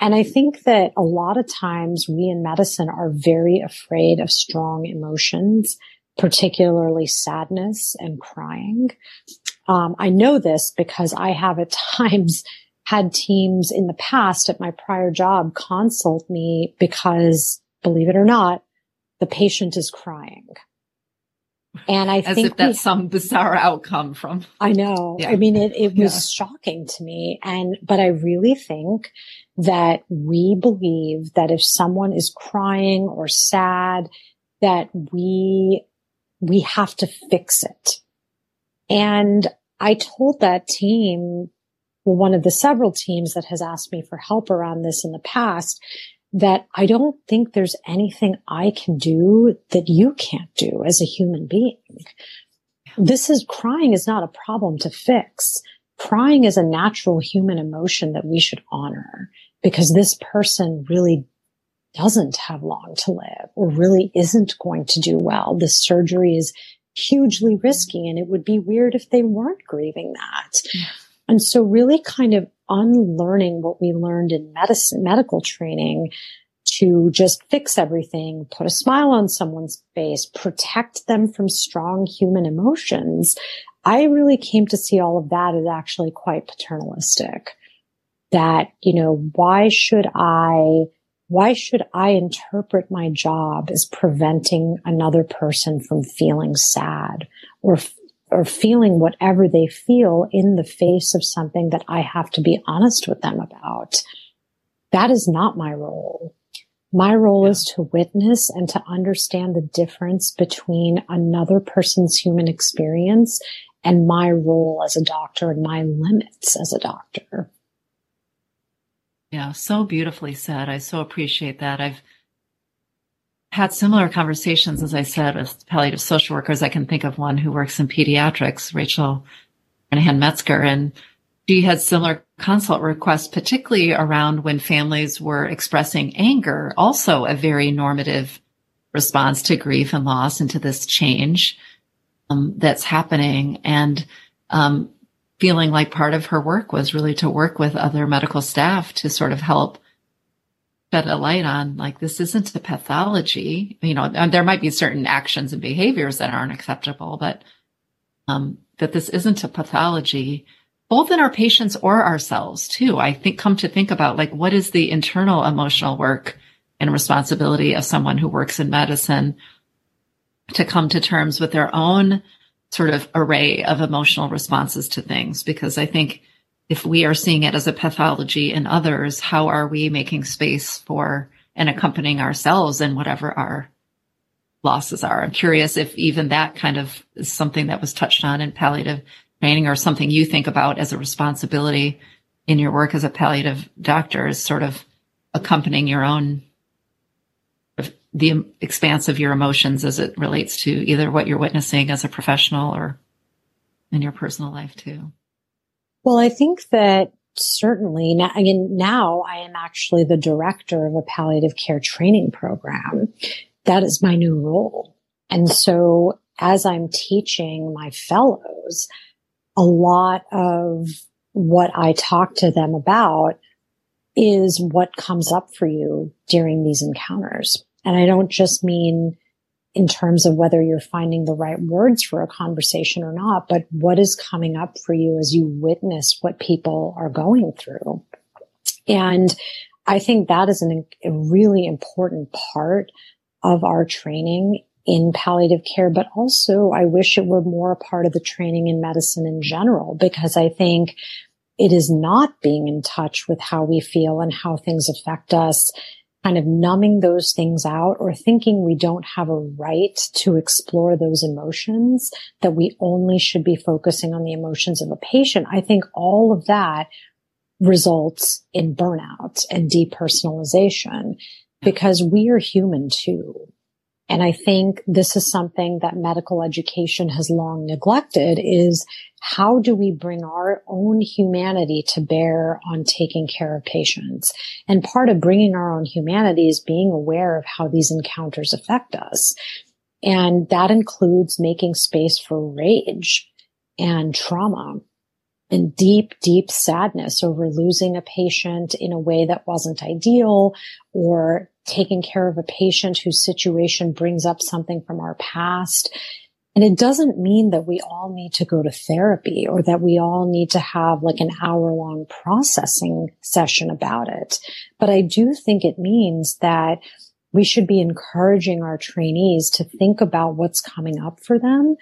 And I think that a lot of times we in medicine are very afraid of strong emotions, particularly sadness and crying. Um, I know this because I have at times had teams in the past at my prior job consult me because, believe it or not, the patient is crying. And I As think if that's we, some bizarre outcome from. I know. Yeah. I mean, it, it was yeah. shocking to me. And, but I really think that we believe that if someone is crying or sad, that we, we have to fix it. And I told that team, well, one of the several teams that has asked me for help around this in the past, that I don't think there's anything I can do that you can't do as a human being. This is, crying is not a problem to fix. Crying is a natural human emotion that we should honor because this person really doesn't have long to live or really isn't going to do well. The surgery is hugely risky and it would be weird if they weren't grieving that. Yeah. And so really kind of unlearning what we learned in medicine, medical training to just fix everything, put a smile on someone's face, protect them from strong human emotions. I really came to see all of that as actually quite paternalistic. That, you know, why should I Why should I interpret my job as preventing another person from feeling sad or, or feeling whatever they feel in the face of something that I have to be honest with them about? That is not my role. My role is to witness and to understand the difference between another person's human experience and my role as a doctor and my limits as a doctor. Yeah, so beautifully said. I so appreciate that. I've had similar conversations, as I said, with palliative social workers. I can think of one who works in pediatrics, Rachel Carnahan Metzger, and she had similar consult requests, particularly around when families were expressing anger, also a very normative response to grief and loss and to this change um, that's happening. And um feeling like part of her work was really to work with other medical staff to sort of help shed a light on, like, this isn't a pathology. You know, and there might be certain actions and behaviors that aren't acceptable, but um, that this isn't a pathology, both in our patients or ourselves too. I think, come to think about, like, what is the internal emotional work and responsibility of someone who works in medicine to come to terms with their own sort of array of emotional responses to things, because I think if we are seeing it as a pathology in others, how are we making space for and accompanying ourselves in whatever our losses are? I'm curious if even that kind of is something that was touched on in palliative training or something you think about as a responsibility in your work as a palliative doctor, is sort of accompanying your own, the expanse of your emotions as it relates to either what you're witnessing as a professional or in your personal life too. Well, I think that certainly now, I mean, now I am actually the director of a palliative care training program. That is my new role. And so as I'm teaching my fellows, a lot of what I talk to them about is what comes up for you during these encounters. And I don't just mean in terms of whether you're finding the right words for a conversation or not, but what is coming up for you as you witness what people are going through. And I think that is an, a really important part of our training in palliative care, but also I wish it were more a part of the training in medicine in general, because I think it is not being in touch with how we feel and how things affect us, kind of numbing those things out or thinking we don't have a right to explore those emotions, that we only should be focusing on the emotions of a patient. I think all of that results in burnout and depersonalization because we are human too. And I think this is something that medical education has long neglected, is how do we bring our own humanity to bear on taking care of patients? And part of bringing our own humanity is being aware of how these encounters affect us. And that includes making space for rage and trauma and deep, deep sadness over losing a patient in a way that wasn't ideal, or taking care of a patient whose situation brings up something from our past. And it doesn't mean that we all need to go to therapy or that we all need to have like an hour long processing session about it. But I do think it means that we should be encouraging our trainees to think about what's coming up for them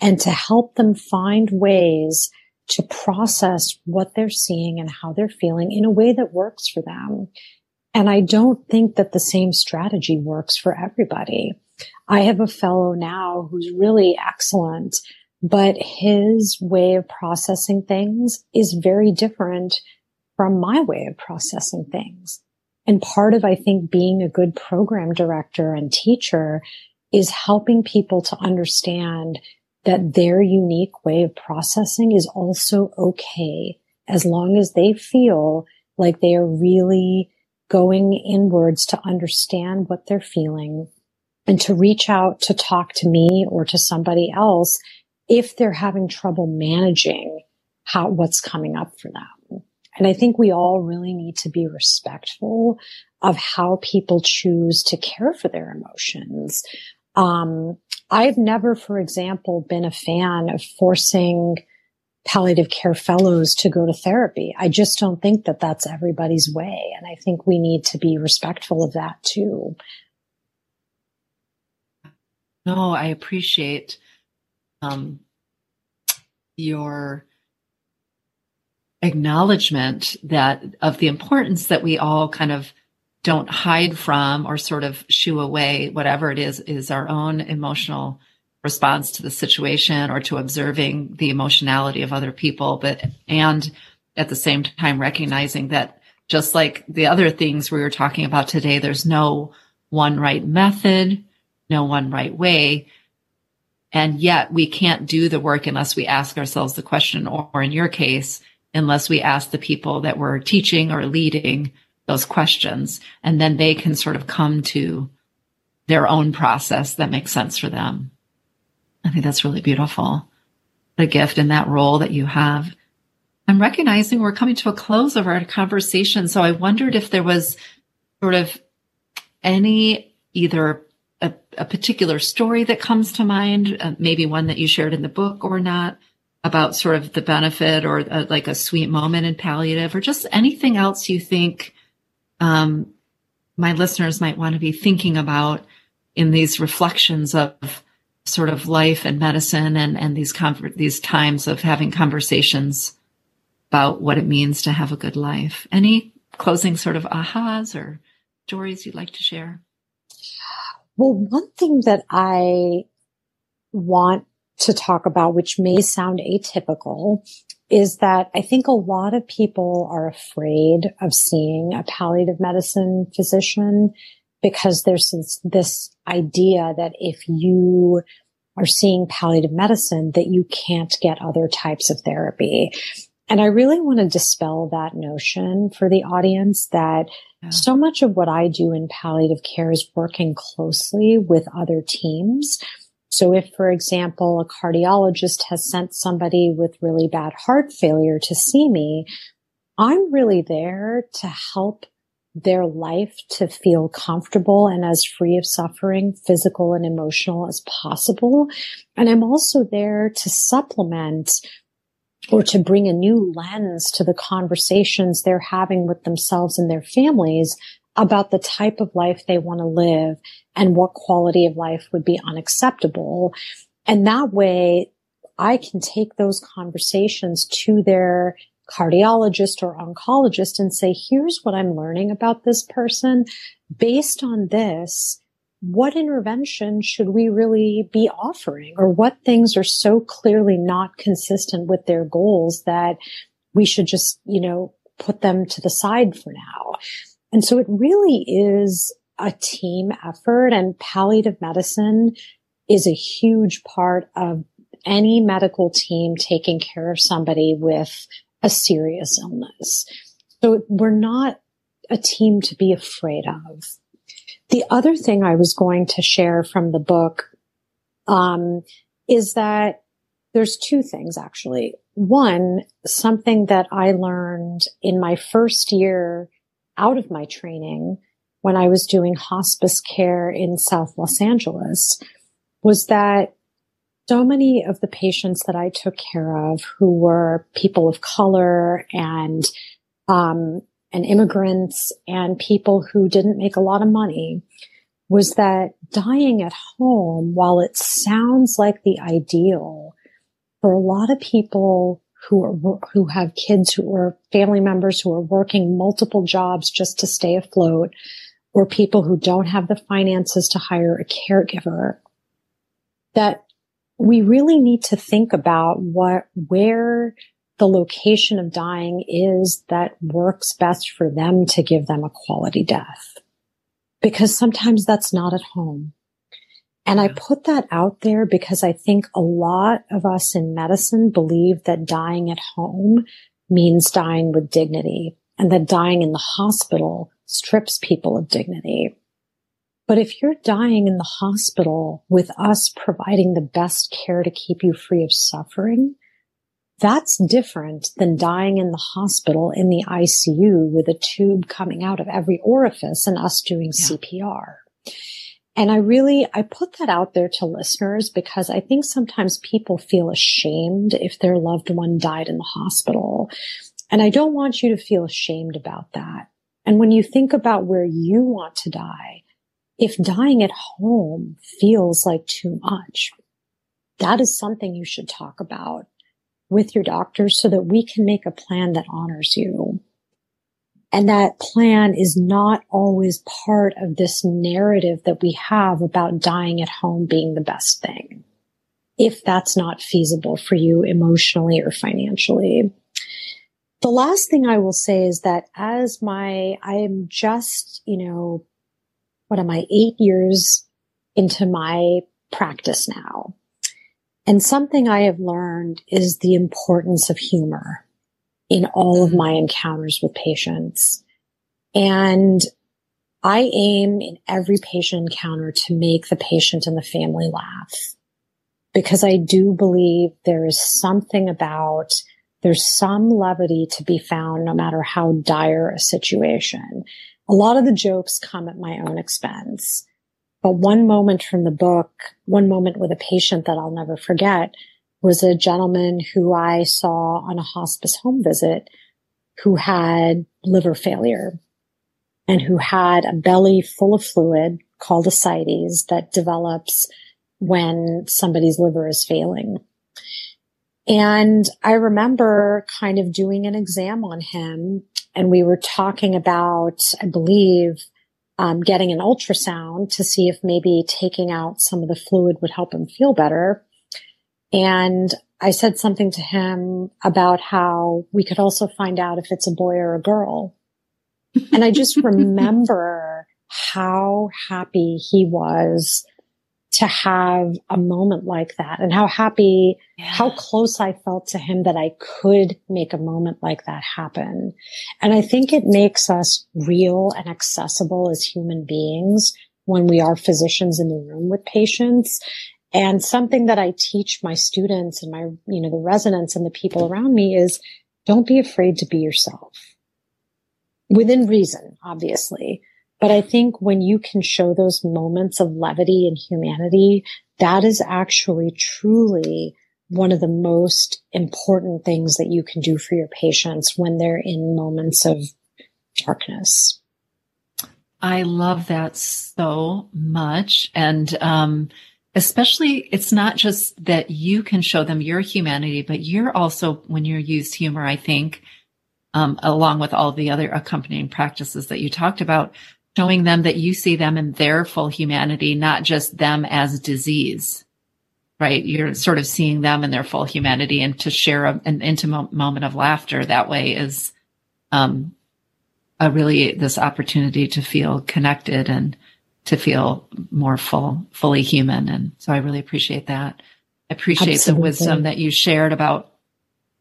and to help them find ways to process what they're seeing and how they're feeling in a way that works for them. And I don't think that the same strategy works for everybody. I have a fellow now who's really excellent, but his way of processing things is very different from my way of processing things. And part of, I think, being a good program director and teacher is helping people to understand that their unique way of processing is also okay, as long as they feel like they are really going inwards to understand what they're feeling and to reach out to talk to me or to somebody else if they're having trouble managing how what's coming up for them. And I think we all really need to be respectful of how people choose to care for their emotions. Um, I've never, for example, been a fan of forcing palliative care fellows to go to therapy. I just don't think that that's everybody's way. And I think we need to be respectful of that too. No, I appreciate um, your acknowledgement that of the importance that we all kind of don't hide from or sort of shoo away, whatever it is, is our own emotional response to the situation or to observing the emotionality of other people, but, and at the same time, recognizing that just like the other things we were talking about today, there's no one right method, no one right way. And yet we can't do the work unless we ask ourselves the question, or, or in your case, unless we ask the people that we're teaching or leading those questions, and then they can sort of come to their own process that makes sense for them. I think that's really beautiful, the gift and that role that you have. I'm recognizing we're coming to a close of our conversation. So I wondered if there was sort of any, either a, a particular story that comes to mind, uh, maybe one that you shared in the book or not, about sort of the benefit or a, like a sweet moment in palliative, or just anything else you think um, my listeners might want to be thinking about in these reflections of sort of life and medicine and, and these com- these times of having conversations about what it means to have a good life. Any closing sort of ahas or stories you'd like to share? Well, one thing that I want to talk about, which may sound atypical, is that I think a lot of people are afraid of seeing a palliative medicine physician, because there's this, this idea that if you are seeing palliative medicine, that you can't get other types of therapy. And I really want to dispel that notion for the audience, that yeah. so much of what I do in palliative care is working closely with other teams. So if, for example, a cardiologist has sent somebody with really bad heart failure to see me, I'm really there to help their life to feel comfortable and as free of suffering, physical and emotional, as possible. And I'm also there to supplement or to bring a new lens to the conversations they're having with themselves and their families about the type of life they want to live and what quality of life would be unacceptable. And that way I can take those conversations to their cardiologist or oncologist and say, here's what I'm learning about this person. Based on this, what intervention should we really be offering? Or what things are so clearly not consistent with their goals that we should just, you know, put them to the side for now? And so it really is a team effort, and palliative medicine is a huge part of any medical team taking care of somebody with a serious illness. So we're not a team to be afraid of. The other thing I was going to share from the book um, is that there's two things, actually. One, something that I learned in my first year out of my training when I was doing hospice care in South Los Angeles, was that so many of the patients that I took care of who were people of color and, um, and immigrants and people who didn't make a lot of money, was that dying at home, while it sounds like the ideal for a lot of people who are, who have kids who are family members who are working multiple jobs just to stay afloat, or people who don't have the finances to hire a caregiver, that we really need to think about what, where the location of dying is that works best for them to give them a quality death. Because sometimes that's not at home. And I put that out there because I think a lot of us in medicine believe that dying at home means dying with dignity, and that dying in the hospital strips people of dignity. But if you're dying in the hospital with us providing the best care to keep you free of suffering, that's different than dying in the hospital in the I C U with a tube coming out of every orifice and us doing yeah. C P R. And I really, I put that out there to listeners because I think sometimes people feel ashamed if their loved one died in the hospital. And I don't want you to feel ashamed about that. And when you think about where you want to die, if dying at home feels like too much, that is something you should talk about with your doctor so that we can make a plan that honors you. And that plan is not always part of this narrative that we have about dying at home being the best thing, if that's not feasible for you emotionally or financially. The last thing I will say is that as my, I am just, you know, what am I, eight years into my practice now. And something I have learned is the importance of humor in all of my encounters with patients. And I aim in every patient encounter to make the patient and the family laugh, because I do believe there is something about, there's some levity to be found no matter how dire a situation. A lot of the jokes come at my own expense, but one moment from the book, one moment with a patient that I'll never forget, was a gentleman who I saw on a hospice home visit who had liver failure and who had a belly full of fluid called ascites that develops when somebody's liver is failing. And I remember kind of doing an exam on him, and we were talking about, I believe, um, getting an ultrasound to see if maybe taking out some of the fluid would help him feel better. And I said something to him about how we could also find out if it's a boy or a girl. And I just remember how happy he was to have a moment like that, and how happy, yeah. how close I felt to him that I could make a moment like that happen. And I think it makes us real and accessible as human beings when we are physicians in the room with patients. And something that I teach my students and my, you know, the residents and the people around me is, don't be afraid to be yourself. within reason, obviously. But I think when you can show those moments of levity and humanity, that is actually truly one of the most important things that you can do for your patients when they're in moments of darkness. I love that so much. And um, especially, it's not just that you can show them your humanity, but you're also, when you use humor, I think, um, along with all the other accompanying practices that you talked about, showing them that you see them in their full humanity, not just them as disease, right? You're sort of seeing them in their full humanity, and to share a, an intimate moment of laughter that way is um, a really this opportunity to feel connected and to feel more full, fully human. And so I really appreciate that. I appreciate Absolutely. The wisdom that you shared about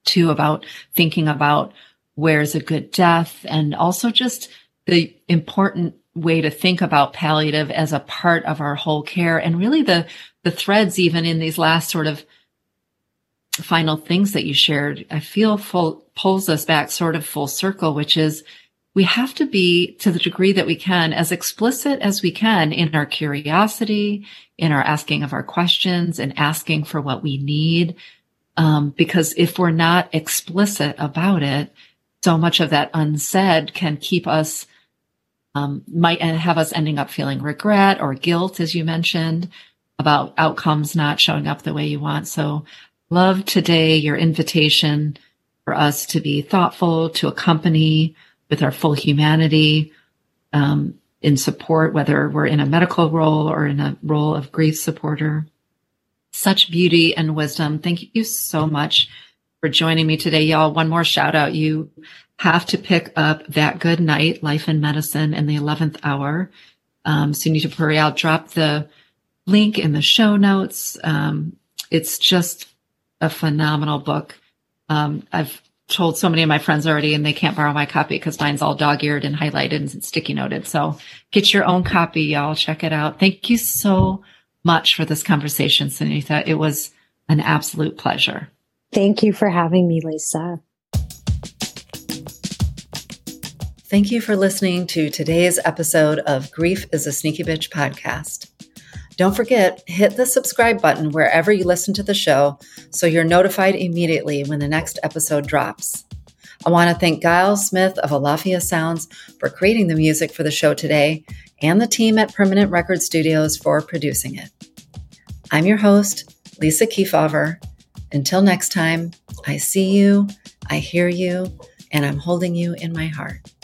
too, about thinking about where's a good death, and also just the important way to think about palliative as a part of our whole care, and really the, the threads, even in these last sort of final things that you shared, I feel full, pulls us back sort of full circle, which is we have to be, to the degree that we can, as explicit as we can in our curiosity, in our asking of our questions, and asking for what we need. Um, because if we're not explicit about it, so much of that unsaid can keep us, um, might have us ending up feeling regret or guilt, as you mentioned, about outcomes not showing up the way you want. So love today, your invitation for us to be thoughtful, to accompany with our full humanity, um, in support, whether we're in a medical role or in a role of grief supporter. Such beauty and wisdom. Thank you so much for joining me today, y'all. One more shout out. You have to pick up That Good Night, Life and Medicine in the eleventh hour. Um, Sunita Puri, I'll drop the link in the show notes. Um, it's just a phenomenal book. Um, I've told so many of my friends already, and they can't borrow my copy because mine's all dog-eared and highlighted and sticky noted. So get your own copy, y'all. Check it out. Thank you so much for this conversation, Sunita. It was an absolute pleasure. Thank you for having me, Lisa. Thank you for listening to today's episode of Grief is a Sneaky Bitch podcast. Don't forget, hit the subscribe button wherever you listen to the show so you're notified immediately when the next episode drops. I want to thank Guile Smith of Alafia Sounds for creating the music for the show today, and the team at Permanent Record Studios for producing it. I'm your host, Lisa Kefauver. Until next time, I see you, I hear you, and I'm holding you in my heart.